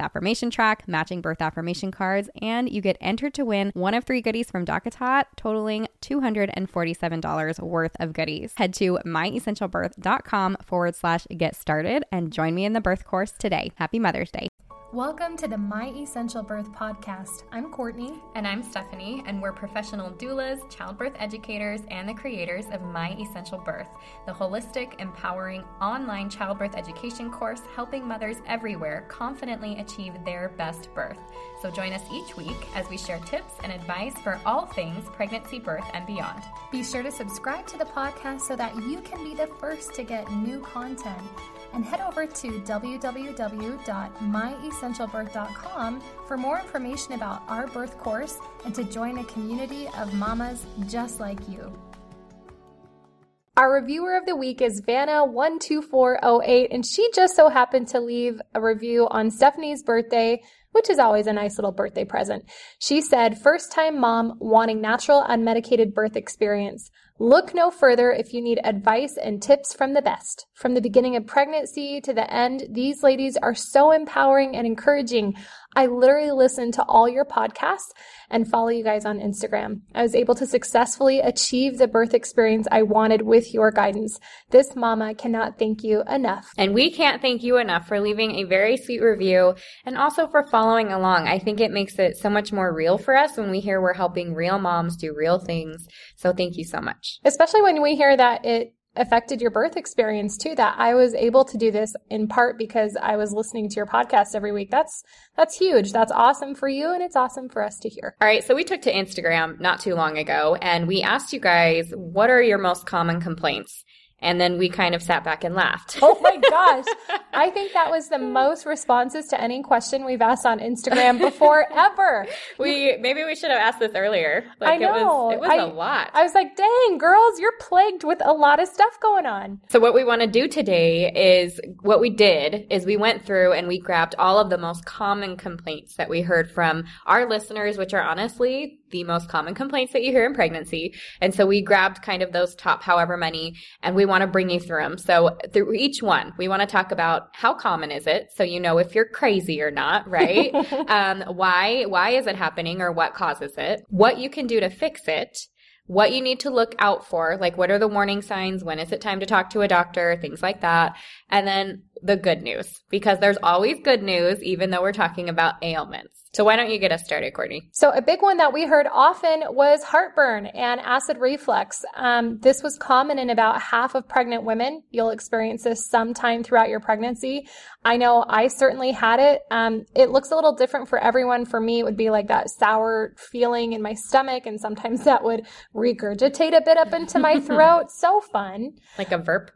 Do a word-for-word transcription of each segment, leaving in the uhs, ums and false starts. affirmation track, matching birth affirmation cards, and you get entered to win one of three goodies from DockATot, totaling two hundred forty-seven dollars worth of goodies. Head to myessentialbirth.com forward slash get started and join me in the birth course today. Happy Mother's Day. Welcome to the My Essential Birth podcast. I'm Courtney. And I'm Stephanie, and we're professional doulas, childbirth educators, and the creators of My Essential Birth, the holistic, empowering online childbirth education course helping mothers everywhere confidently achieve their best birth. So join us each week as we share tips and advice for all things pregnancy, birth, and beyond. Be sure to subscribe to the podcast so that you can be the first to get new content. And head over to w w w dot my essential birth dot com for more information about our birth course and to join a community of mamas just like you. Our reviewer of the week is Vanna one two four oh eight, and she just so happened to leave a review on Stephanie's birthday, which is always a nice little birthday present. She said, first-time mom wanting natural, unmedicated birth experience. Look no further if you need advice and tips from the best. From the beginning of pregnancy to the end, these ladies are so empowering and encouraging. I literally listen to all your podcasts and follow you guys on Instagram. I was able to successfully achieve the birth experience I wanted with your guidance. This mama cannot thank you enough. And we can't thank you enough for leaving a very sweet review and also for following along. I think it makes it so much more real for us when we hear we're helping real moms do real things. So thank you so much. Especially when we hear that it affected your birth experience too, that I was able to do this in part because I was listening to your podcast every week. That's that's huge. That's awesome for you, and it's awesome for us to hear. All right, so we took to Instagram not too long ago, and we asked you guys, what are your most common complaints? And then we kind of sat back and laughed. Oh my gosh. I think that was the most responses to any question we've asked on Instagram before ever. We maybe we should have asked this earlier. Like, I know. It was, it was I, a lot. I was like, dang, girls, you're plagued with a lot of stuff going on. So what we want to do today is what we did is we went through and we grabbed all of the most common complaints that we heard from our listeners, which are honestly the most common complaints that you hear in pregnancy. And so we grabbed kind of those top however many, and we want to bring you through them. So through each one, we want to talk about how common is it, so you know if you're crazy or not, right? um, why why is it happening, or what causes it? What you can do to fix it. What you need to look out for, like what are the warning signs, when is it time to talk to a doctor, things like that. And then the good news, because there's always good news, even though we're talking about ailments. So why don't you get us started, Courtney? So a big one that we heard often was heartburn and acid reflux. Um, this was common in about half of pregnant women. You'll experience this sometime throughout your pregnancy. I know I certainly had it. Um, it looks a little different for everyone. For me, it would be like that sour feeling in my stomach, and sometimes that would regurgitate a bit up into my throat. So fun. Like a burp?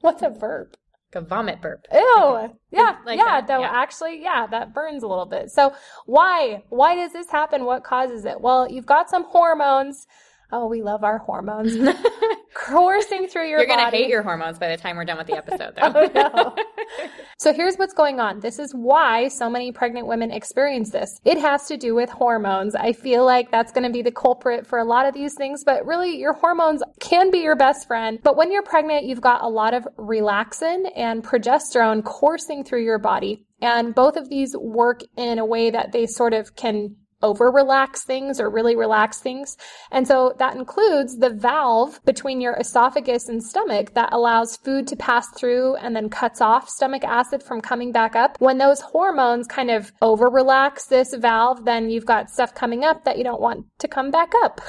What's a burp? Like a vomit burp. Ew. Yeah. Like yeah. That, though yeah. Actually, yeah, that burns a little bit. So why? Why does this happen? What causes it? Well, you've got some hormones. Oh, we love our hormones. Coursing through your You're gonna body. You're going to hate your hormones by the time we're done with the episode, though. Oh, no. So here's what's going on. This is why so many pregnant women experience this. It has to do with hormones. I feel like that's going to be the culprit for a lot of these things, but really your hormones can be your best friend. But when you're pregnant, you've got a lot of relaxin and progesterone coursing through your body. And both of these work in a way that they sort of can over relax things or really relax things. And so that includes the valve between your esophagus and stomach that allows food to pass through and then cuts off stomach acid from coming back up. When those hormones kind of over relax this valve, then you've got stuff coming up that you don't want to come back up.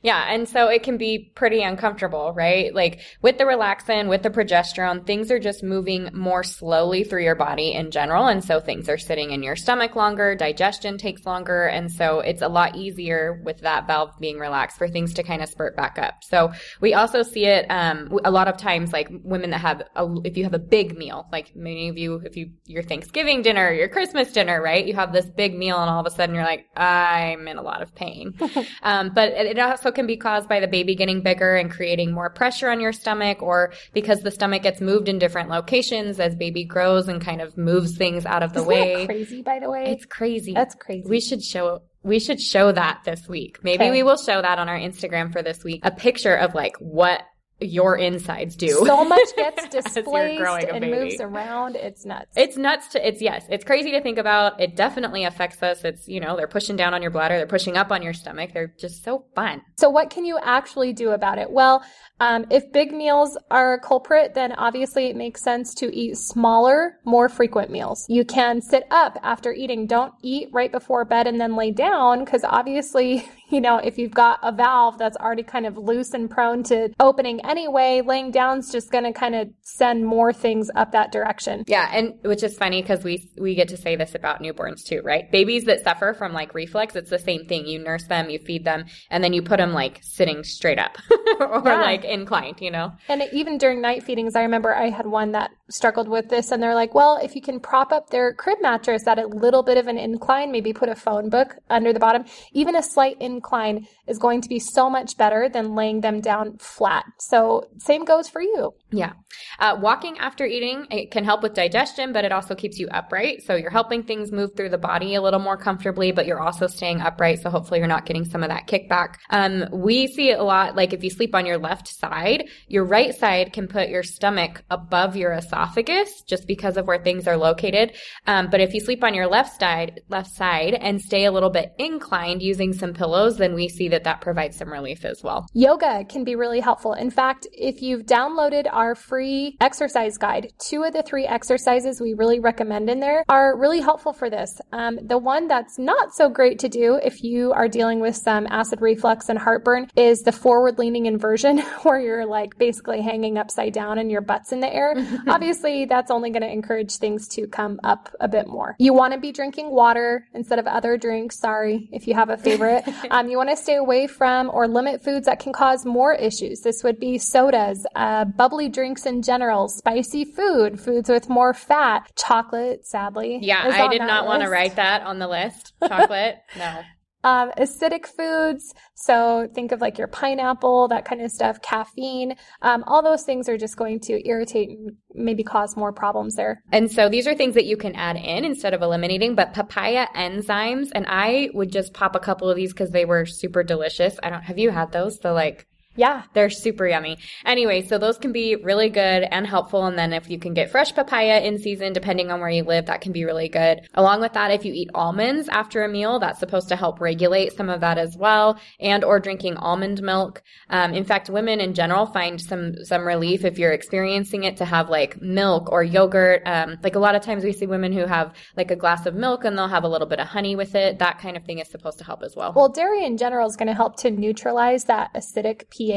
Yeah. And so it can be pretty uncomfortable, right? Like with the relaxin, with the progesterone, things are just moving more slowly through your body in general. And so things are sitting in your stomach longer, digesting digestion takes longer, and so it's a lot easier with that valve being relaxed for things to kind of spurt back up. So we also see it um, a lot of times, like women that have a, if you have a big meal, like many of you, if you your Thanksgiving dinner, your Christmas dinner, right? You have this big meal, and all of a sudden you're like, I'm in a lot of pain. um, but it also can be caused by the baby getting bigger and creating more pressure on your stomach, or because the stomach gets moved in different locations as baby grows and kind of moves things out of the Isn't way. That crazy, by the way. It's crazy. That's crazy. We should show we should show that this week. Maybe okay. we will show that on our Instagram for this week. A picture of like what your insides do. So much gets displaced and baby. moves around. It's nuts. It's nuts to, it's, yes, it's crazy to think about. It definitely affects us. It's, you know, they're pushing down on your bladder. They're pushing up on your stomach. They're just so fun. So what can you actually do about it? Well, um, if big meals are a culprit, then obviously it makes sense to eat smaller, more frequent meals. You can sit up after eating. Don't eat right before bed and then lay down, because obviously, you know, if you've got a valve that's already kind of loose and prone to opening anyway, laying down is just going to kind of send more things up that direction. Yeah. And which is funny because we, we get to say this about newborns too, right? Babies that suffer from like reflux, it's the same thing. You nurse them, you feed them, and then you put them like sitting straight up or yeah. like inclined, you know? And even during night feedings, I remember I had one that struggled with this, and they're like, well, if you can prop up their crib mattress at a little bit of an incline, maybe put a phone book under the bottom, even a slight incline is going to be so much better than laying them down flat. So same goes for you. Yeah. Uh, walking after eating, it can help with digestion, but it also keeps you upright. So you're helping things move through the body a little more comfortably, but you're also staying upright. So hopefully you're not getting some of that kickback. Um, we see it a lot. Like if you sleep on your left side, your right side can put your stomach above your esophagus just because of where things are located. Um, but if you sleep on your left side, left side and stay a little bit inclined using some pillows, then we see that that provides some relief as well. Yoga can be really helpful. In fact, if you've downloaded our free exercise guide, two of the three exercises we really recommend in there are really helpful for this. Um, the one that's not so great to do if you are dealing with some acid reflux and heartburn is the forward leaning inversion, where you're like basically hanging upside down and your butt's in the air. Obviously, that's only going to encourage things to come up a bit more. You want to be drinking water instead of other drinks. Sorry if you have a favorite. Um, you want to stay away from or limit foods that can cause more issues. This would be sodas, uh, bubbly drinks in general, spicy food, foods with more fat, chocolate, sadly. Yeah, I did not want to write that on the list. Chocolate, no. Um, acidic foods. So think of like your pineapple, that kind of stuff, caffeine. Um, all those things are just going to irritate and maybe cause more problems there. And so these are things that you can add in instead of eliminating, but papaya enzymes. And I would just pop a couple of these because they were super delicious. I don't, have you had those? So like, yeah, they're super yummy. Anyway, so those can be really good and helpful. And then if you can get fresh papaya in season, depending on where you live, that can be really good. Along with that, if you eat almonds after a meal, that's supposed to help regulate some of that as well, and or drinking almond milk. Um, in fact, women in general find some some relief if you're experiencing it to have like milk or yogurt. Um, like a lot of times we see women who have like a glass of milk and they'll have a little bit of honey with it. That kind of thing is supposed to help as well. Well, dairy in general is going to help to neutralize that acidic pH.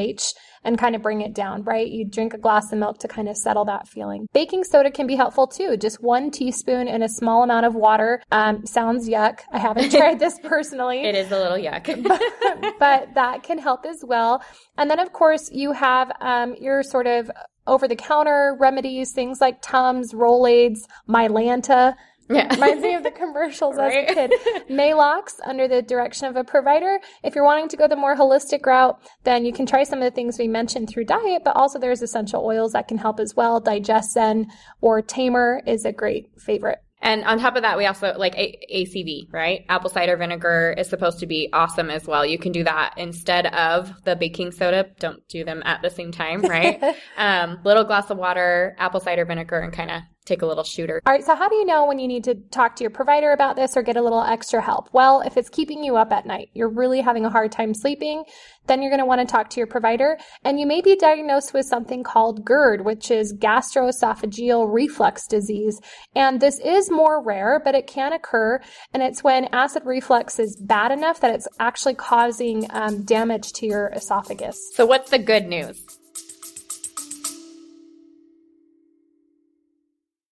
And kind of bring it down, right? You drink a glass of milk to kind of settle that feeling. Baking soda can be helpful too. Just one teaspoon in a small amount of water. Um, sounds yuck. I haven't tried this personally. It is a little yuck. but, but that can help as well. And then of course you have um, your sort of over-the-counter remedies, things like Tums, Rolaids, Mylanta. Yeah. Reminds me of the commercials right? as a kid. Maalox, under the direction of a provider. If you're wanting to go the more holistic route, then you can try some of the things we mentioned through diet, but also there's essential oils that can help as well. DigestZen or Tamer is a great favorite. And on top of that, we also like A C V, right? Apple cider vinegar is supposed to be awesome as well. You can do that instead of the baking soda. Don't do them at the same time, right? um, little glass of water, apple cider vinegar, and kind of take a little shooter. All right. So how do you know when you need to talk to your provider about this or get a little extra help? Well, if it's keeping you up at night, you're really having a hard time sleeping, then you're going to want to talk to your provider. And you may be diagnosed with something called GERD, which is gastroesophageal reflux disease. And this is more rare, but it can occur. And it's when acid reflux is bad enough that it's actually causing um, damage to your esophagus. So what's the good news?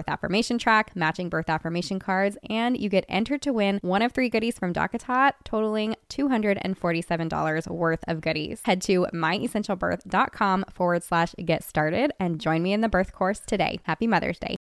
Birth affirmation track, matching birth affirmation cards, and you get entered to win one of three goodies from DockATot, totaling two hundred forty-seven dollars worth of goodies. Head to myessentialbirth.com forward slash get started and join me in the birth course today. Happy Mother's Day.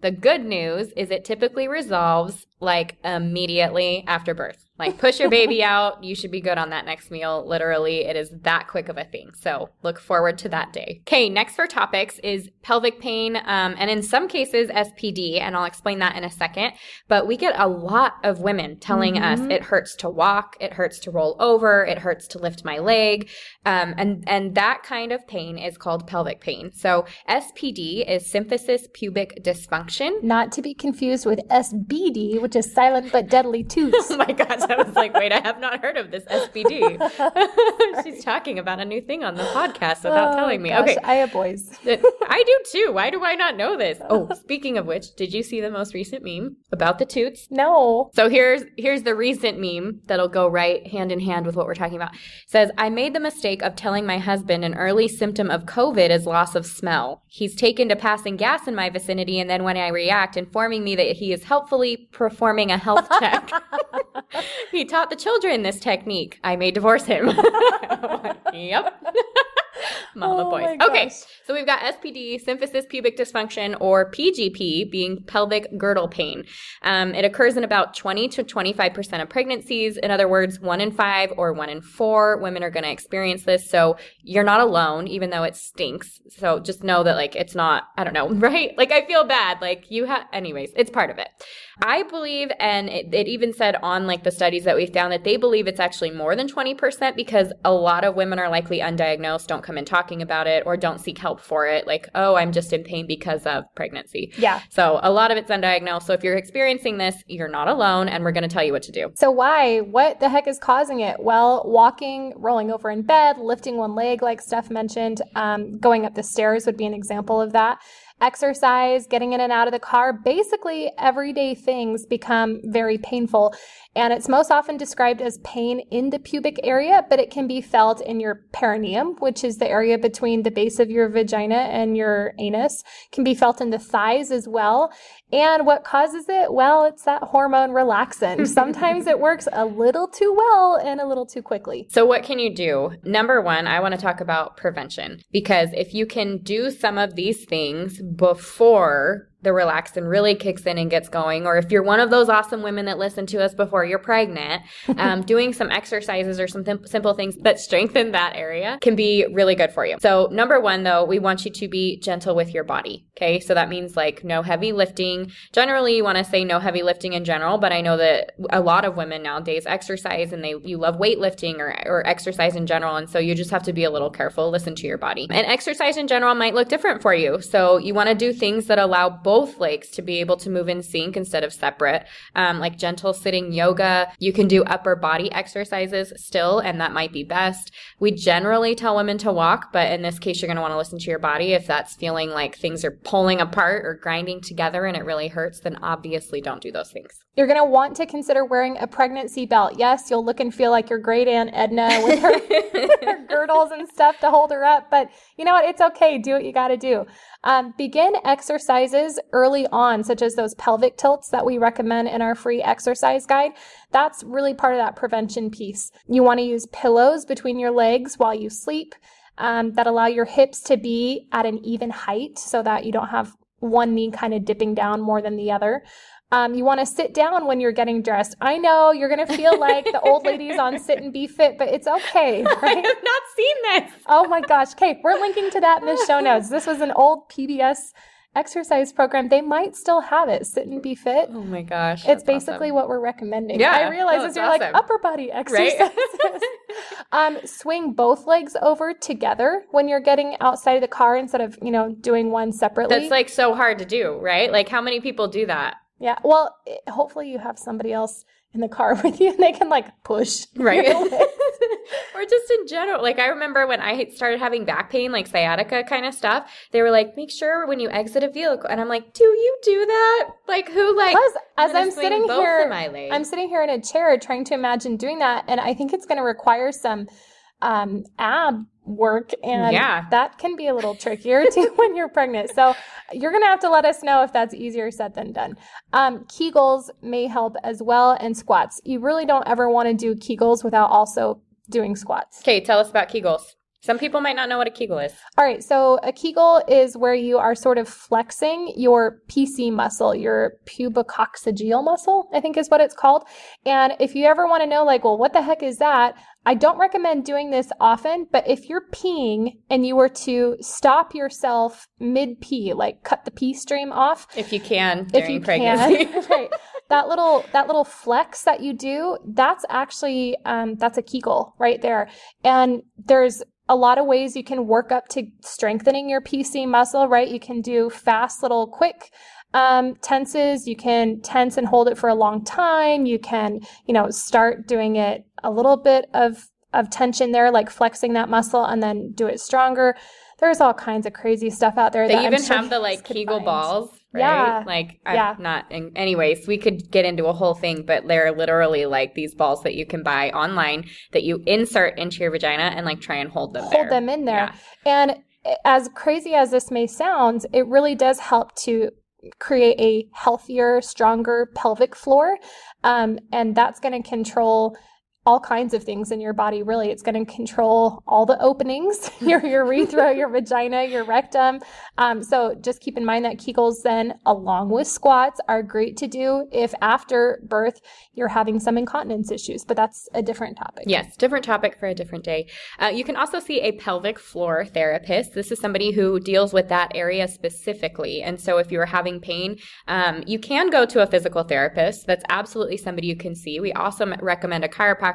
The good news is it typically resolves like immediately after birth. Like, push your baby out. You should be good on that next meal. Literally, it is that quick of a thing. So look forward to that day. Okay, next for topics is pelvic pain um, and in some cases S P D, and I'll explain that in a second. But we get a lot of women telling mm-hmm. us it hurts to walk, it hurts to roll over, it hurts to lift my leg. Um, and, and that kind of pain is called pelvic pain. So S P D is symphysis pubic dysfunction. Not to be confused with S B D, which is silent but deadly toots. Oh my gosh. I was like, wait, I have not heard of this S P D. She's talking about a new thing on the podcast without oh, telling me. Gosh, okay, I have boys. I do too. Why do I not know this? Oh, speaking of which, did you see the most recent meme about the toots? No. So here's here's the recent meme that'll go right hand in hand with what we're talking about. It says, I made the mistake of telling my husband an early symptom of COVID is loss of smell. He's taken to passing gas in my vicinity, and then when I react, informing me that he is helpfully performing a health check. He taught the children this technique. I may divorce him. Yep. Mama oh boys. Okay, so we've got S P D, symphysis pubic dysfunction, or P G P, being pelvic girdle pain. Um, it occurs in about twenty to twenty-five percent of pregnancies. In other words, one in five or one in four women are going to experience this. So you're not alone, even though it stinks. So just know that, like, it's not, I don't know, right? Like, I feel bad. Like, you have, anyways, it's part of it. I believe, and it, it even said on, like, the studies that we've found that they believe it's actually more than twenty percent, because a lot of women are likely undiagnosed, don't come in talking about it, or don't seek help for it. Like, oh, I'm just in pain because of pregnancy. Yeah. So a lot of it's undiagnosed. So if you're experiencing this, you're not alone, and we're going to tell you what to do. So why? What the heck is causing it? Well, walking, rolling over in bed, lifting one leg, like Steph mentioned, um, going up the stairs would be an example of that. Exercise, getting in and out of the car, basically everyday things become very painful. And it's most often described as pain in the pubic area, but it can be felt in your perineum, which is the area between the base of your vagina and your anus. It can be felt in the thighs as well. And what causes it? Well, it's that hormone relaxant. Sometimes it works a little too well and a little too quickly. So what can you do? Number one, I want to talk about prevention, because if you can do some of these things before the relaxant really kicks in and gets going, or if you're one of those awesome women that listen to us before you're pregnant, um, doing some exercises or some th- simple things that strengthen that area can be really good for you. So number one, though, we want you to be gentle with your body. Okay. So that means, like, no heavy lifting. Generally, you want to say no heavy lifting in general, but I know that a lot of women nowadays exercise and they you love weightlifting or, or exercise in general. And so you just have to be a little careful, listen to your body. And exercise in general might look different for you. So you want to do things that allow both legs to be able to move in sync instead of separate, um, like gentle sitting yoga. You can do upper body exercises still, and that might be best. We generally tell women to walk, but in this case, you're going to want to listen to your body. If that's feeling like things are pulling apart or grinding together and it really hurts, then obviously don't do those things. You're going to want to consider wearing a pregnancy belt. Yes, you'll look and feel like your great aunt Edna with her, with her girdles and stuff to hold her up, but you know what? It's okay. Do what you got to do. Um, begin exercises early on, such as those pelvic tilts that we recommend in our free exercise guide. That's really part of that prevention piece. You want to use pillows between your legs while you sleep, um, that allow your hips to be at an even height so that you don't have one knee kind of dipping down more than the other. Um, you want to sit down when you're getting dressed. I know you're going to feel like the old ladies on Sit and Be Fit, but it's okay, right? I have not seen this. Oh my gosh. Okay, we're linking to that in the show notes. This was an old P B S exercise program, they might still have it. Sit and Be Fit. Oh my gosh. It's basically awesome. What we're recommending. Yeah. I realize as you're awesome. Like upper body exercises. Right? um, swing both legs over together when you're getting outside of the car instead of, you know, doing one separately. That's like so hard to do, right? Like how many people do that? Yeah. Well, it, hopefully you have somebody else in the car with you and they can like push. Right. Or just in general. Like I remember when I started having back pain, like sciatica kind of stuff, they were like, make sure when you exit a vehicle. And I'm like, do you do that? Like who like Plus, as I'm sitting here, I'm sitting here in a chair trying to imagine doing that. And I think it's going to require some um, ab work. And yeah. that can be a little trickier too when you're pregnant. So you're going to have to let us know if that's easier said than done. Um, Kegels may help as well, and squats. You really don't ever want to do Kegels without also doing squats. Okay, tell us about Kegels. Some people might not know what a Kegel is. All right, so a Kegel is where you are sort of flexing your P C muscle, your pubococcygeal muscle, I think is what it's called. And if you ever want to know, like, well, what the heck is that? I don't recommend doing this often, but if you're peeing and you were to stop yourself mid-pee, like cut the pee stream off. If you can during if you pregnancy. Can, right. That little that little flex that you do, that's actually, um, that's a Kegel right there. And there's a lot of ways you can work up to strengthening your P C muscle, right? You can do fast little quick Um, tenses. You can tense and hold it for a long time. You can, you know, start doing it a little bit of, of tension there, like flexing that muscle and then do it stronger. There's all kinds of crazy stuff out there. They that even I'm sure have the like Kegel find. Balls, right? Yeah. Like I'm yeah. not in, anyways, we could get into a whole thing, but they're literally like these balls that you can buy online that you insert into your vagina and like try and hold them hold there. Hold them in there. Yeah. And as crazy as this may sound, it really does help to create a healthier, stronger pelvic floor. Um, and that's going to control all kinds of things in your body, really. It's going to control all the openings, your urethra, your vagina, your rectum. Um, so just keep in mind that Kegels then, along with squats, are great to do if after birth you're having some incontinence issues. But that's a different topic. Yes, different topic for a different day. Uh, you can also see a pelvic floor therapist. This is somebody who deals with that area specifically. And so if you're having pain, um, you can go to a physical therapist. That's absolutely somebody you can see. We also recommend a chiropractor.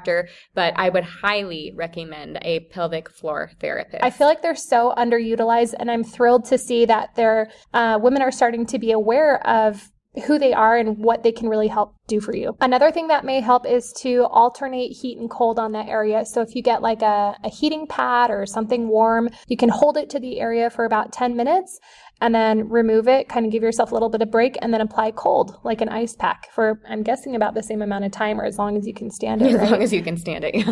But I would highly recommend a pelvic floor therapist. I feel like they're so underutilized, and I'm thrilled to see that their uh, women are starting to be aware of who they are and what they can really help do for you. Another thing that may help is to alternate heat and cold on that area. So if you get like a, a heating pad or something warm, you can hold it to the area for about ten minutes and then remove it, kind of give yourself a little bit of break, and then apply cold, like an ice pack for, I'm guessing, about the same amount of time or as long as you can stand it. Right? As long as you can stand it.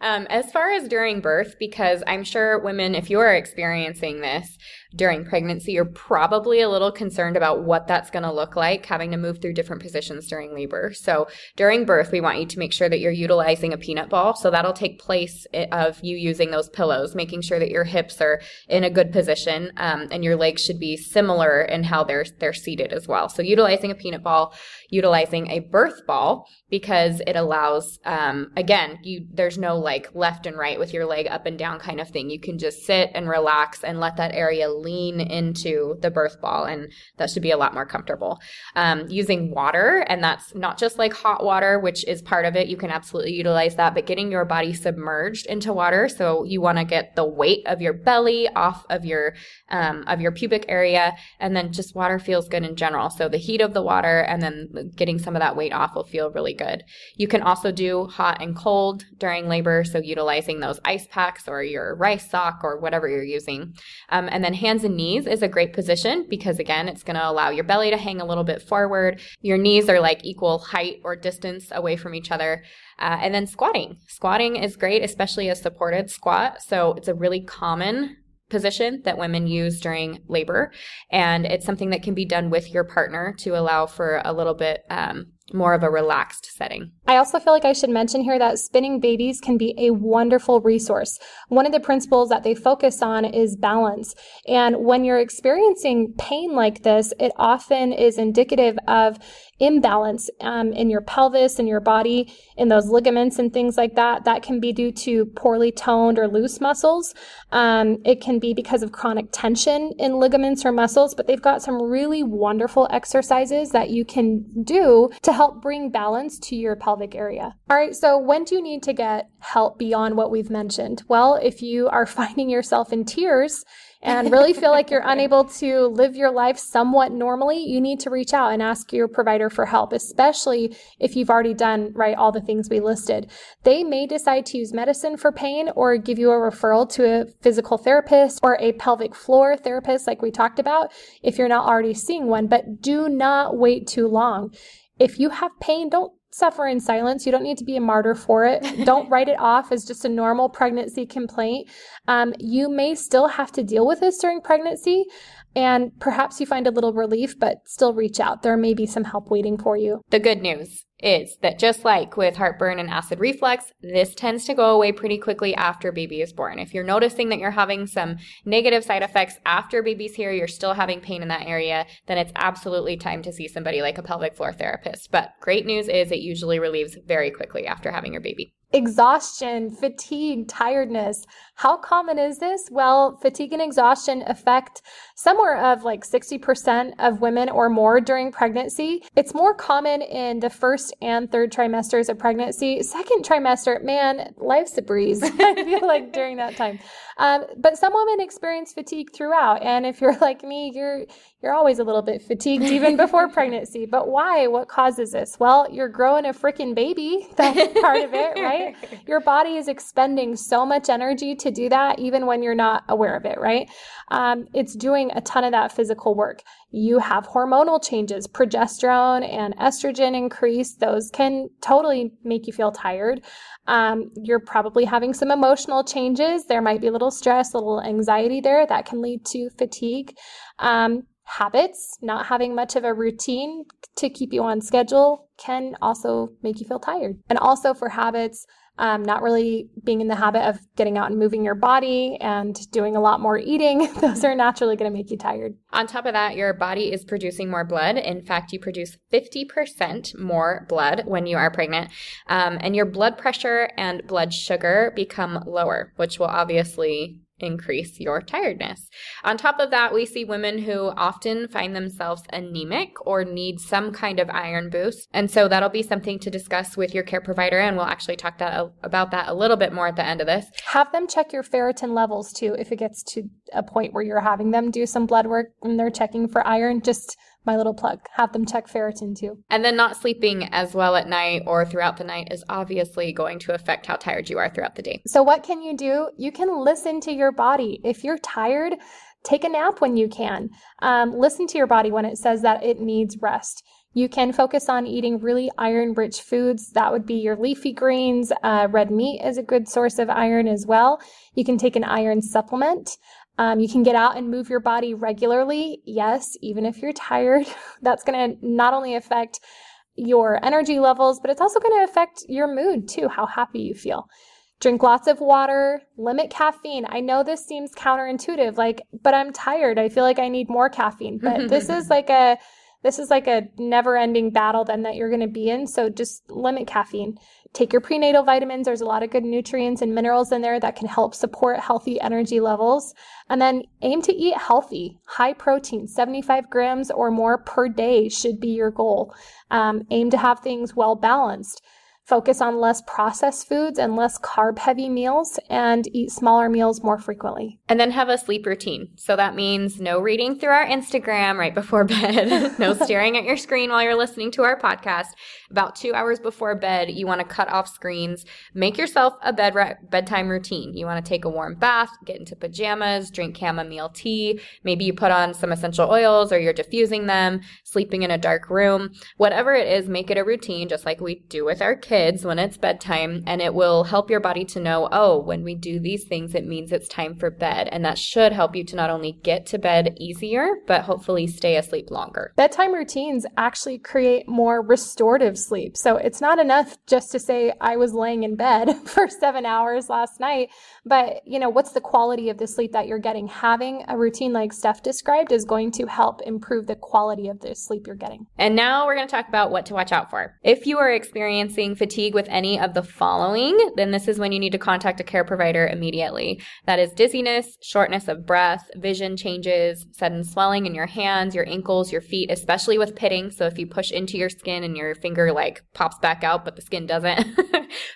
Um, as far as during birth, because I'm sure women, if you are experiencing this during pregnancy, you're probably a little concerned about what that's going to look like, having to move through different positions during labor. So during birth, we want you to make sure that you're utilizing a peanut ball. So that'll take place of you using those pillows, making sure that your hips are in a good position, um, and your legs should be similar in how they're they're seated as well. So utilizing a peanut ball, utilizing a birth ball, because it allows, um, again, you there's no like left and right with your leg up and down kind of thing. You can just sit and relax and let that area lean into the birth ball, and that should be a lot more comfortable. Um, using water, and that's not just like hot water, which is part of it. You can absolutely utilize that, but getting your body submerged into water. So you want to get the weight of your belly off of your um, of your pubic area, and then just water feels good in general. So the heat of the water and then getting some of that weight off will feel really good. You can also do hot and cold during labor, so utilizing those ice packs or your rice sock or whatever you're using. Um, and then hands and knees is a great position because, again, it's going to allow your belly to hang a little bit forward. Your knees are like equal height or distance away from each other. Uh, and then squatting. Squatting is great, especially a supported squat. So it's a really common position that women use during labor. And it's something that can be done with your partner to allow for a little bit um, more of a relaxed setting. I also feel like I should mention here that Spinning Babies can be a wonderful resource. One of the principles that they focus on is balance. And when you're experiencing pain like this, it often is indicative of imbalance um, in your pelvis, in your body, in those ligaments and things like that. That can be due to poorly toned or loose muscles. Um, it can be because of chronic tension in ligaments or muscles, but they've got some really wonderful exercises that you can do to help bring balance to your pelvic area. All right, so when do you need to get help beyond what we've mentioned? Well, if you are finding yourself in tears and really feel like you're unable to live your life somewhat normally, you need to reach out and ask your provider for help, especially if you've already done, right, all the things we listed. They may decide to use medicine for pain or give you a referral to a physical therapist or a pelvic floor therapist, like we talked about, if you're not already seeing one, but do not wait too long. If you have pain, don't suffer in silence. You don't need to be a martyr for it. Don't write it off as just a normal pregnancy complaint. Um, you may still have to deal with this during pregnancy, and perhaps you find a little relief, but still reach out. There may be some help waiting for you. The good news is that just like with heartburn and acid reflux, this tends to go away pretty quickly after baby is born. If you're noticing that you're having some negative side effects after baby's here, you're still having pain in that area, then it's absolutely time to see somebody like a pelvic floor therapist. But great news is it usually relieves very quickly after having your baby. Exhaustion, fatigue, tiredness. How common is this? Well, fatigue and exhaustion affect somewhere of like sixty percent of women or more during pregnancy. It's more common in the first and third trimesters of pregnancy. Second trimester, man, life's a breeze, I feel like, during that time. Um, but some women experience fatigue throughout. And if you're like me, you're you're always a little bit fatigued even before pregnancy. But why? What causes this? Well, you're growing a freaking baby. That's part of it, right? Your body is expending so much energy to do that, even when you're not aware of it, right? Um, it's doing a ton of that physical work. You have hormonal changes, progesterone and estrogen increase. Those can totally make you feel tired. Um, you're probably having some emotional changes. There might be a little stress, a little anxiety there that can lead to fatigue. Um, habits, not having much of a routine to keep you on schedule can also make you feel tired. And also for habits, um, not really being in the habit of getting out and moving your body and doing a lot more eating, those are naturally going to make you tired. On top of that, your body is producing more blood. In fact, you produce fifty percent more blood when you are pregnant. Um, and your blood pressure and blood sugar become lower, which will obviously increase your tiredness. On top of that, we see women who often find themselves anemic or need some kind of iron boost. And so that'll be something to discuss with your care provider. And we'll actually talk that, about that a little bit more at the end of this. Have them check your ferritin levels too, if it gets to a point where you're having them do some blood work and they're checking for iron. Just my little plug, have them check ferritin too. And then not sleeping as well at night or throughout the night is obviously going to affect how tired you are throughout the day. So what can you do? You can listen to your body. If you're tired, take a nap when you can. Um, listen to your body when it says that it needs rest. You can focus on eating really iron-rich foods. That would be your leafy greens. Uh, red meat is a good source of iron as well. You can take an iron supplement. Um, you can get out and move your body regularly. Yes, even if you're tired, that's going to not only affect your energy levels, but it's also going to affect your mood too, how happy you feel. Drink lots of water, limit caffeine. I know this seems counterintuitive, like, but I'm tired. I feel like I need more caffeine, but this is like a, this is like a never-ending battle then that you're going to be in. So just limit caffeine. Take your prenatal vitamins. There's a lot of good nutrients and minerals in there that can help support healthy energy levels. And then aim to eat healthy, high protein, seventy-five grams or more per day should be your goal. Um, aim to have things well balanced. Focus on less processed foods and less carb-heavy meals and eat smaller meals more frequently. And then have a sleep routine. So that means no reading through our Instagram right before bed, no staring at your screen while you're listening to our podcast. About two hours before bed, you want to cut off screens. Make yourself a bed re- bedtime routine. You want to take a warm bath, get into pajamas, drink chamomile tea. Maybe you put on some essential oils or you're diffusing them, sleeping in a dark room. Whatever it is, make it a routine just like we do with our kids. kids when it's bedtime, and it will help your body to know, oh, when we do these things, it means it's time for bed. And that should help you to not only get to bed easier, but hopefully stay asleep longer. Bedtime routines actually create more restorative sleep. So it's not enough just to say I was laying in bed for seven hours last night, but you know, what's the quality of the sleep that you're getting? Having a routine like Steph described is going to help improve the quality of the sleep you're getting. And now we're going to talk about what to watch out for. If you are experiencing fatigue with any of the following, then this is when you need to contact a care provider immediately. That is dizziness, shortness of breath, vision changes, sudden swelling in your hands, your ankles, your feet, especially with pitting. So if you push into your skin and your finger like pops back out, but the skin doesn't.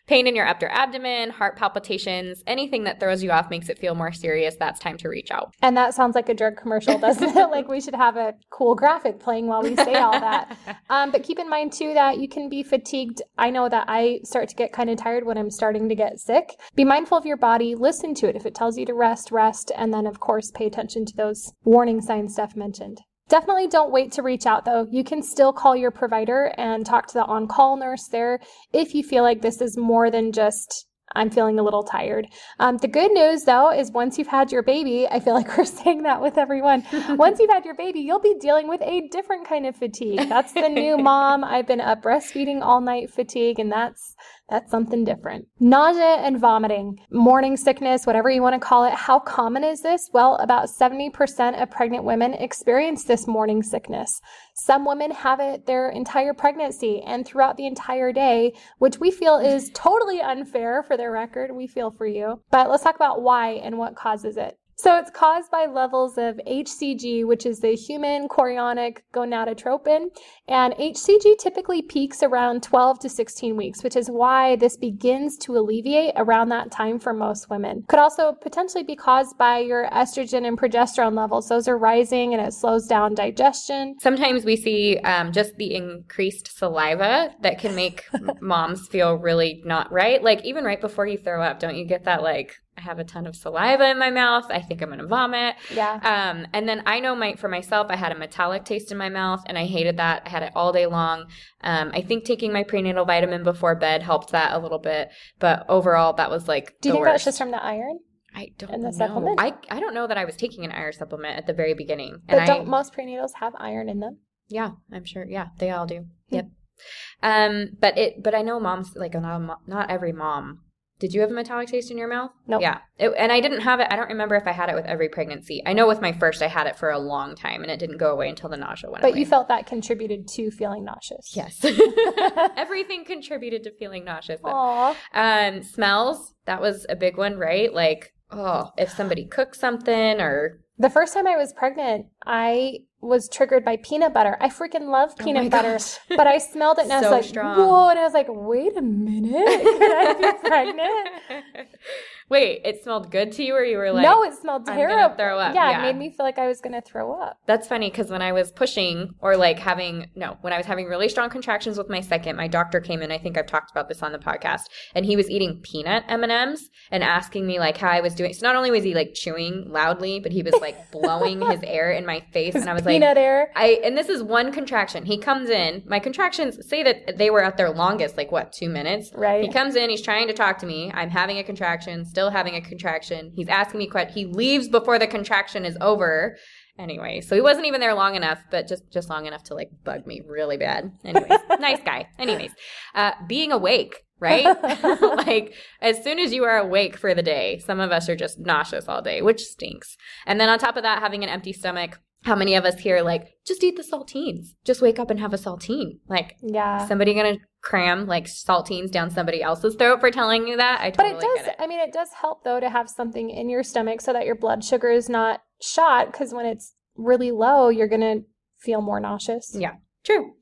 Pain in your upper abdomen, heart palpitations, anything that throws you off, makes it feel more serious, that's time to reach out. And that sounds like a drug commercial, doesn't it? Like we should have a cool graphic playing while we say all that. Um, but keep in mind too that you can be fatigued. I know that I start to get kind of tired when I'm starting to get sick. Be mindful of your body, listen to it. If it tells you to rest, rest. And then of course, pay attention to those warning signs Steph mentioned. Definitely don't wait to reach out though. You can still call your provider and talk to the on-call nurse there if you feel like this is more than just I'm feeling a little tired. Um, the good news though is once you've had your baby, I feel like we're saying that with everyone. Once you've had your baby, you'll be dealing with a different kind of fatigue. That's the new mom. I've been up breastfeeding all night fatigue, and that's That's something different. Nausea and vomiting, morning sickness, whatever you want to call it. How common is this? Well, about seventy percent of pregnant women experience this morning sickness. Some women have it their entire pregnancy and throughout the entire day, which we feel is totally unfair. For the record, we feel for you. But let's talk about why and what causes it. So it's caused by levels of H C G, which is the human chorionic gonadotropin, and H C G typically peaks around twelve to sixteen weeks, which is why this begins to alleviate around that time for most women. Could also potentially be caused by your estrogen and progesterone levels. Those are rising and it slows down digestion. Sometimes we see um, just the increased saliva that can make moms feel really not right. Like even right before you throw up, don't you get that like, I have a ton of saliva in my mouth. I think I'm going to vomit. Yeah. Um, and then I know my, for myself, I had a metallic taste in my mouth and I hated that. I had it all day long. Um, I think taking my prenatal vitamin before bed helped that a little bit. But overall, that was like Do you the think worst. That's just from the iron? I don't and the know. Supplement? I, I don't know that I was taking an iron supplement at the very beginning. But and don't I, most prenatals have iron in them? Yeah, I'm sure. Yeah, they all do. Yep. um, but it. But I know moms, like not, not every mom. Did you have a metallic taste in your mouth? No. Nope. Yeah. It, and I didn't have it. I don't remember if I had it with every pregnancy. I know with my first, I had it for a long time, and it didn't go away until the nausea went but away. But you felt that contributed to feeling nauseous. Yes. Everything contributed to feeling nauseous. Aww. Um, smells. That was a big one, right? Like, oh, if somebody cooked something or... The first time I was pregnant, I was triggered by peanut butter. I freaking love peanut oh butter, gosh. But I smelled it and so I was like, strong. Whoa, and I was like, wait a minute, could I be pregnant? Wait, it smelled good to you or you were like, no, it smelled terrible. I'm gonna throw up. Yeah, yeah, it made me feel like I was going to throw up. That's funny because when I was pushing or like having, no, when I was having really strong contractions with my second, my doctor came in, I think I've talked about this on the podcast, and he was eating peanut M and M's and asking me like how I was doing. So not only was he like chewing loudly, but he was like blowing his air in my face and I was like, peanut air. I, and this is one contraction. He comes in. My contractions say that they were at their longest, like what, two minutes? Right. He comes in. He's trying to talk to me. I'm having a contraction, still having a contraction. He's asking me questions. He leaves before the contraction is over. Anyway, so he wasn't even there long enough, but just, just long enough to like bug me really bad. Anyways, nice guy. Anyways, uh, being awake. Right? Like as soon as you are awake for the day, some of us are just nauseous all day, which stinks. And then on top of that, having an empty stomach. How many of us here like just eat the saltines? Just wake up and have a saltine. Like, yeah, somebody gonna cram like saltines down somebody else's throat for telling you that? I totally but it does. Get it. I mean, it does help though to have something in your stomach so that your blood sugar is not shot. Because when it's really low, you're gonna feel more nauseous. Yeah, true.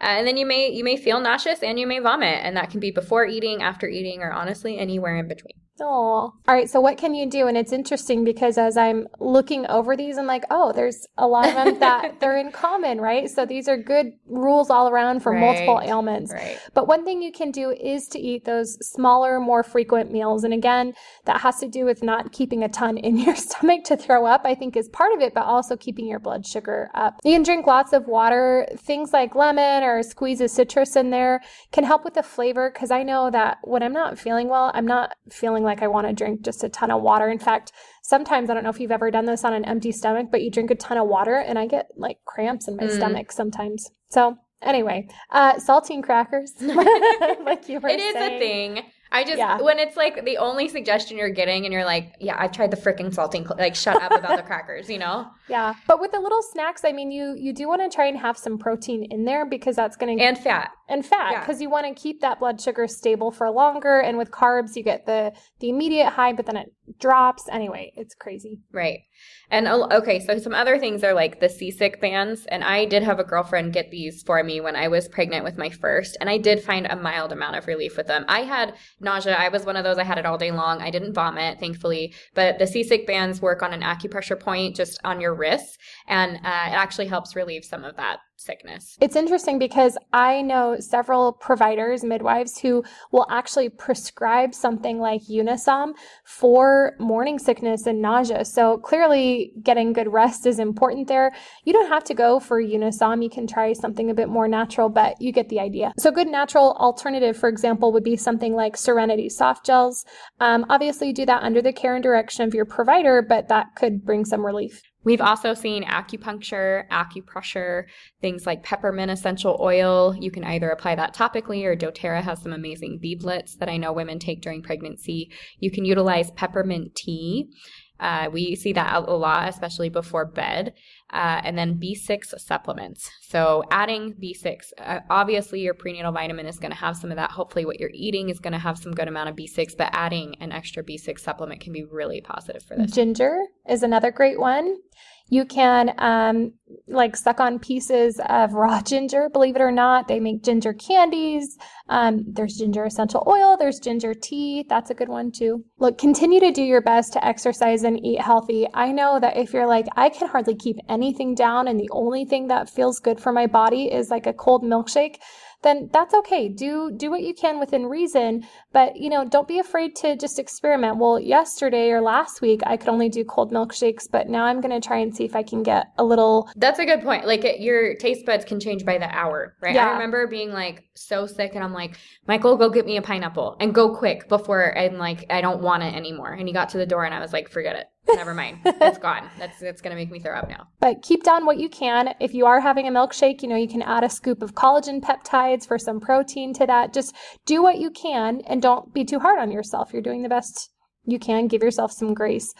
Uh, and then you may you may feel nauseous and you may vomit, and that can be before eating, after eating, or honestly anywhere in between. Oh, all right. So what can you do? And it's interesting because as I'm looking over these, I'm like, oh, there's a lot of them that they're in common, right? So these are good rules all around for right. multiple ailments. Right. But one thing you can do is to eat those smaller, more frequent meals. And again, that has to do with not keeping a ton in your stomach to throw up, I think is part of it, but also keeping your blood sugar up. You can drink lots of water. Things like lemon or a squeeze of citrus in there can help with the flavor. Because I know that when I'm not feeling well, I'm not feeling like Like I want to drink just a ton of water. In fact, sometimes, I don't know if you've ever done this on an empty stomach, but you drink a ton of water and I get like cramps in my mm. stomach sometimes. So anyway, uh, saltine crackers, like you were it saying. It is a thing. I just, yeah. when it's like the only suggestion you're getting and you're like, yeah, I've tried the freaking saltine, cl- like shut up about the crackers, you know? Yeah. But with the little snacks, I mean, you you do want to try and have some protein in there because that's going to. And fat. And fat, because yeah. you want to keep that blood sugar stable for longer. And with carbs, you get the, the immediate high, but then it drops. Anyway, it's crazy. Right. And okay, so some other things are like the seasick bands. And I did have a girlfriend get these for me when I was pregnant with my first. And I did find a mild amount of relief with them. I had nausea. I was one of those. I had it all day long. I didn't vomit, thankfully. But the seasick bands work on an acupressure point just on your wrists. And uh, it actually helps relieve some of that sickness. It's interesting because I know several providers, midwives, who will actually prescribe something like Unisom for morning sickness and nausea. So clearly getting good rest is important there. You don't have to go for Unisom. You can try something a bit more natural, but you get the idea. So good natural alternative, for example, would be something like Serenity Soft Gels. Um, obviously you do that under the care and direction of your provider, but that could bring some relief. We've also seen acupuncture, acupressure, things like peppermint essential oil. You can either apply that topically or doTERRA has some amazing beadlets that I know women take during pregnancy. You can utilize peppermint tea. Uh, we see that a lot, especially before bed. Uh, and then B six supplements. So adding B six, uh, obviously your prenatal vitamin is going to have some of that. Hopefully what you're eating is going to have some good amount of B six, but adding an extra B six supplement can be really positive for this. Ginger is another great one. You can um, like suck on pieces of raw ginger, believe it or not. They make ginger candies. Um, there's ginger essential oil. There's ginger tea. That's a good one too. Look, continue to do your best to exercise and eat healthy. I know that if you're like, I can hardly keep anything down and the only thing that feels good for my body is like a cold milkshake, then that's okay. Do do what you can within reason, but you know, don't be afraid to just experiment. Well, yesterday or last week, I could only do cold milkshakes, but now I'm going to try and see if I can get a little. That's a good point. Like it, your taste buds can change by the hour, right? Yeah. I remember being like so sick and I'm like, Michael, go get me a pineapple and go quick before I'm like, I don't want it anymore. And he got to the door and I was like, forget it. Never mind. It's gone. That's that's going to make me throw up now. But keep down what you can. If you are having a milkshake, you know, you can add a scoop of collagen peptides for some protein to that. Just do what you can and don't be too hard on yourself. You're doing the best you can. Give yourself some grace.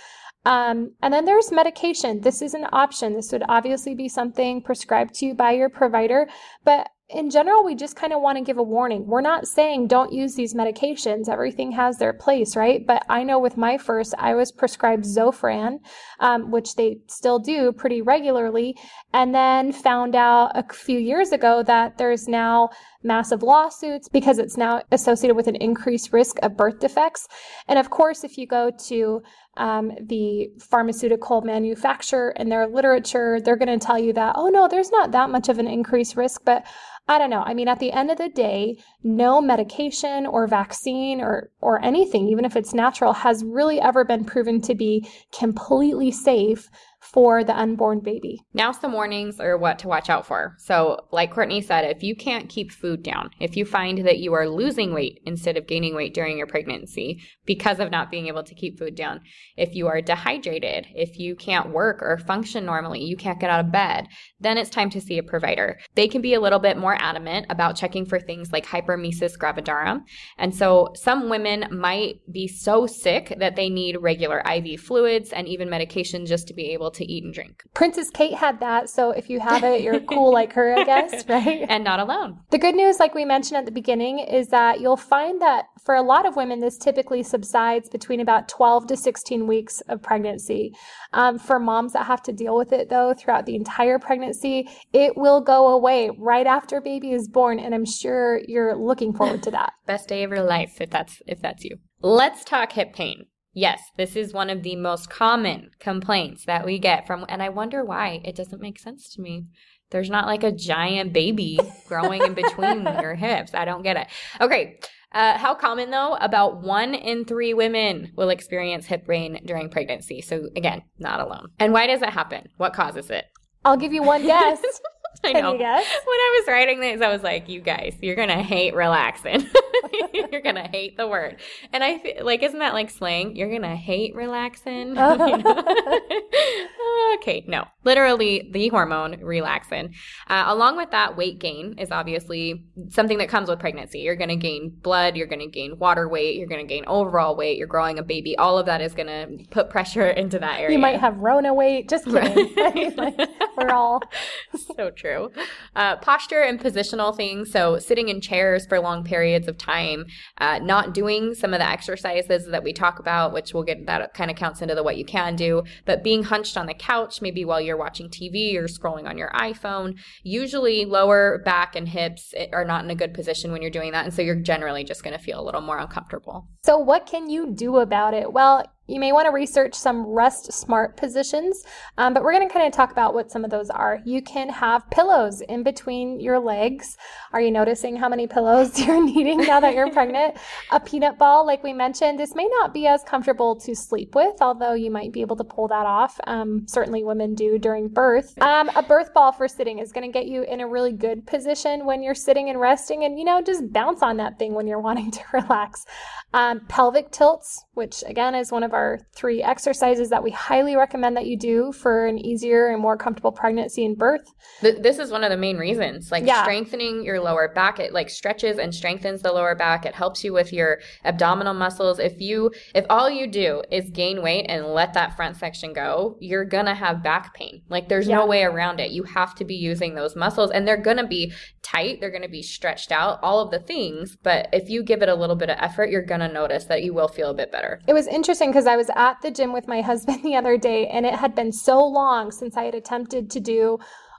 Um, and then there's medication. This is an option. This would obviously be something prescribed to you by your provider, but in general, we just kind of want to give a warning. We're not saying don't use these medications. Everything has their place, right? But I know with my first, I was prescribed Zofran, um, which they still do pretty regularly, and then found out a few years ago that there's now massive lawsuits because it's now associated with an increased risk of birth defects. And of course, if you go to um, the pharmaceutical manufacturer and their literature, they're going to tell you that, oh no, there's not that much of an increased risk, but I don't know. I mean, at the end of the day, no medication or vaccine or or anything, even if it's natural, has really ever been proven to be completely safe for the unborn baby. Now some warnings are what to watch out for. So like Courtney said, if you can't keep food down, if you find that you are losing weight instead of gaining weight during your pregnancy because of not being able to keep food down, if you are dehydrated, if you can't work or function normally, you can't get out of bed, then it's time to see a provider. They can be a little bit more adamant about checking for things like hyperemesis gravidarum. And so some women might be so sick that they need regular I V fluids and even medication just to be able to eat and drink. Princess Kate had that, so if you have it, you're cool like her, I guess, right? And not alone. The good news, like we mentioned at the beginning, is that you'll find that for a lot of women, this typically subsides between about twelve to sixteen weeks of pregnancy. Um, for moms that have to deal with it, though, throughout the entire pregnancy, it will go away right after baby is born, and I'm sure you're looking forward to that. Best day of your life, if that's if that's you. Let's talk hip pain. Yes, this is one of the most common complaints that we get from, and I wonder why. It doesn't make sense to me. There's not like a giant baby growing in between your hips. I don't get it. Okay. Uh, how common, though? About one in three women will experience hip pain during pregnancy. So, again, not alone. And why does it happen? What causes it? I'll give you one guess. I know. Can you guess? When I was writing this, I was like, you guys, you're going to hate relaxin'. You're going to hate the word. And I feel like, isn't that like slang? You're going to hate relaxin'? Okay, no. Literally the hormone relaxin. Uh, along with that, weight gain is obviously something that comes with pregnancy. You're going to gain blood. You're going to gain water weight. You're going to gain overall weight. You're growing a baby. All of that is going to put pressure into that area. You might have Rona weight. Just kidding. Right. Like, we're all... So true. Uh, posture and positional things, so sitting in chairs for long periods of time, uh, not doing some of the exercises that we talk about, which we'll get, that kind of counts into the what you can do, but being hunched on the couch, maybe while you're watching T V or scrolling on your iPhone. Usually lower back and hips are not in a good position when you're doing that, and so you're generally just going to feel a little more uncomfortable. So what can you do about it? Well, you may want to research some rest smart positions, um, but we're going to kind of talk about what some of those are. You can have pillows in between your legs. Are you noticing how many pillows you're needing now that you're pregnant? A peanut ball, like we mentioned, this may not be as comfortable to sleep with, although you might be able to pull that off. Um, certainly women do during birth. Um, a birth ball for sitting is going to get you in a really good position when you're sitting and resting, and, you know, just bounce on that thing when you're wanting to relax. Um, pelvic tilts, which again is one of our three exercises that we highly recommend that you do for an easier and more comfortable pregnancy and birth. This is one of the main reasons, like yeah. strengthening your lower back. It like stretches and strengthens the lower back. It helps you with your abdominal muscles. If you, if all you do is gain weight and let that front section go, you're going to have back pain. Like there's yeah. no way around it. You have to be using those muscles, and they're going to be tight. They're going to be stretched out, all of the things. But if you give it a little bit of effort, you're going to notice that you will feel a bit better. It was interesting because I was at the gym with my husband the other day, and it had been so long since I had attempted to do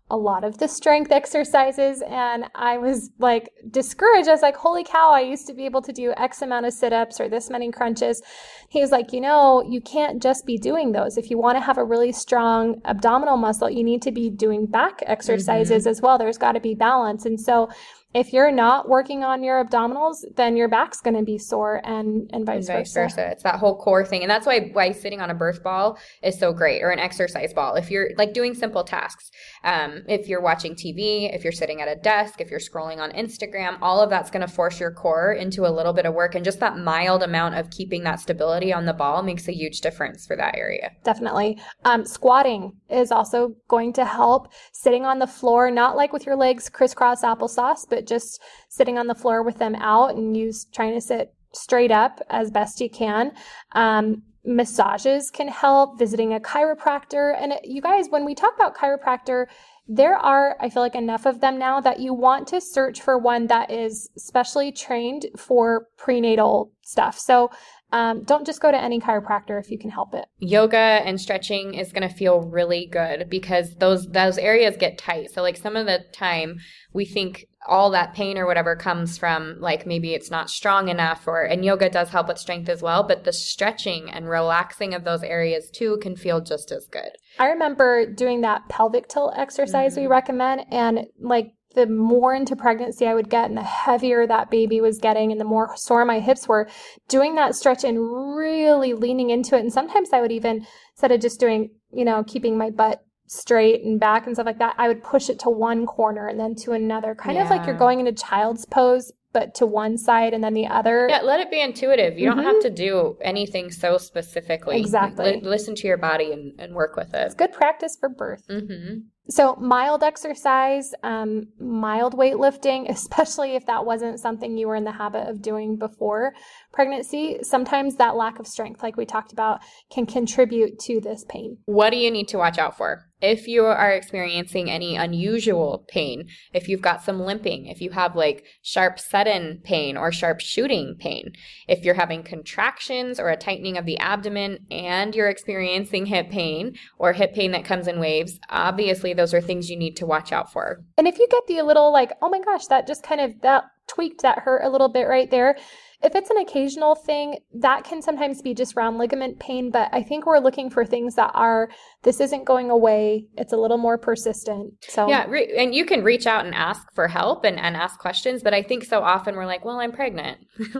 a lot of the strength exercises, and I was like discouraged. I was like, holy cow, I used to be able to do X amount of sit-ups or this many crunches. He was like, you know, you can't just be doing those. If you want to have a really strong abdominal muscle, you need to be doing back exercises mm-hmm. as well. There's got to be balance. And so if you're not working on your abdominals, then your back's going to be sore, and, and vice and vice versa. versa. It's that whole core thing. And that's why, why sitting on a birth ball is so great, or an exercise ball. If you're like doing simple tasks, um, if you're watching T V, if you're sitting at a desk, if you're scrolling on Instagram, all of that's going to force your core into a little bit of work. And just that mild amount of keeping that stability on the ball makes a huge difference for that area. Definitely. Um, squatting is also going to help. Sitting on the floor, not like with your legs crisscross applesauce, but just sitting on the floor with them out, and you trying to sit straight up as best you can. Um, massages can help, visiting a chiropractor. And you guys, when we talk about chiropractor, there are, I feel like, enough of them now that you want to search for one that is specially trained for prenatal stuff. So Um, don't just go to any chiropractor if you can help it. Yoga and stretching is going to feel really good because those those areas get tight. So like some of the time we think all that pain or whatever comes from like maybe it's not strong enough, or and yoga does help with strength as well. But the stretching and relaxing of those areas too can feel just as good. I remember doing that pelvic tilt exercise mm-hmm. we recommend, and like the more into pregnancy I would get and the heavier that baby was getting and the more sore my hips were, doing that stretch and really leaning into it. And sometimes I would even, instead of just doing, you know, keeping my butt straight and back and stuff like that, I would push it to one corner and then to another, kind yeah. of like you're going into child's pose, but to one side and then the other. Yeah, let it be intuitive. You mm-hmm. don't have to do anything so specifically. Exactly. L- listen to your body and, and work with it. It's good practice for birth. Mm-hmm. So mild exercise, um, mild weightlifting, especially if that wasn't something you were in the habit of doing before pregnancy. Sometimes that lack of strength, like we talked about, can contribute to this pain. What do you need to watch out for? If you are experiencing any unusual pain, if you've got some limping, if you have like sharp sudden pain or sharp shooting pain, if you're having contractions or a tightening of the abdomen and you're experiencing hip pain or hip pain that comes in waves, obviously those are things you need to watch out for. And if you get the little like, oh my gosh, that just kind of, that tweaked, that hurt a little bit right there. If it's an occasional thing, that can sometimes be just round ligament pain, but I think we're looking for things that are, this isn't going away. It's a little more persistent. So yeah, re- and you can reach out and ask for help and, and ask questions, but I think so often we're like, well, I'm pregnant.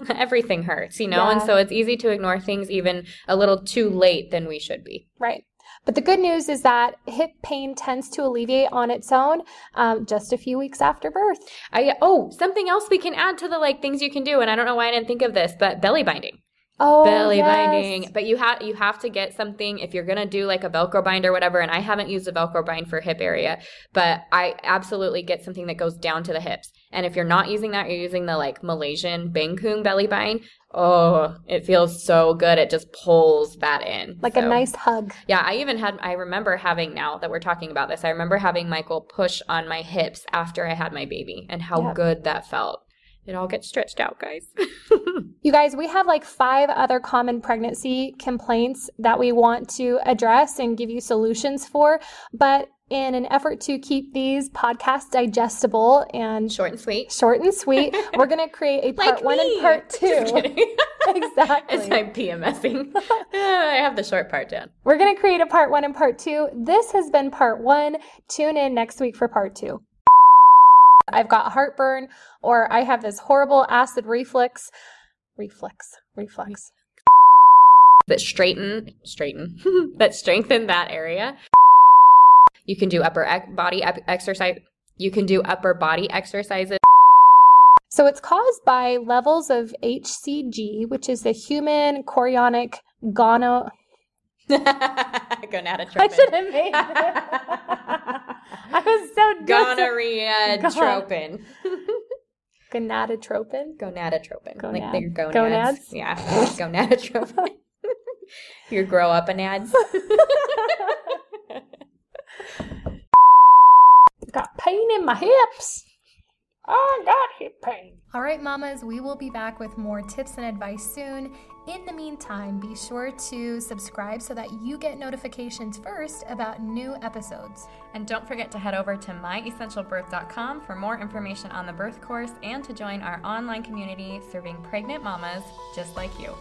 Everything hurts, you know? Yeah. And so it's easy to ignore things even a little too late than we should be. Right. But the good news is that hip pain tends to alleviate on its own um, just a few weeks after birth. I, oh, something else we can add to the like things you can do, and I don't know why I didn't think of this, but belly binding. Oh, belly yes. binding. But you have you have to get something if you're going to do like a Velcro bind or whatever, and I haven't used a Velcro bind for hip area, but I absolutely get something that goes down to the hips. And if you're not using that, you're using the like Malaysian Bangkung belly bind. Oh, it feels so good. It just pulls that in. Like so, a nice hug. Yeah, I even had, I remember having, now that we're talking about this, I remember having Michael push on my hips after I had my baby and how yep. good that felt. It all gets stretched out, guys. You guys, we have like five other common pregnancy complaints that we want to address and give you solutions for. But in an effort to keep these podcasts digestible and short and sweet, short and sweet, we're going to create a part like one me. and part two. Just kidding. Exactly. It's like PMSing. I have the short part down. We're going to create a part one and part two. This has been part one. Tune in next week for part two. I've got heartburn, or I have this horrible acid reflux, reflux, reflux. That straighten, straighten, that strengthen that area. You can do upper ec- body ep- exercise. You can do upper body exercises. So it's caused by levels of H C G, which is the human chorionic gono. Gonadotropin. I should have made it. I was so gonorrhea tropin. Gonadotropin. Gonadotropin. Gonad. Like bigger gonads. gonads. Yeah. Gonadotropin. Your grow up and ads. Got pain in my hips. I got hip pain. All right, mamas, we will be back with more tips and advice soon. In the meantime, be sure to subscribe so that you get notifications first about new episodes. And don't forget to head over to my essential birth dot com for more information on the birth course and to join our online community serving pregnant mamas just like you.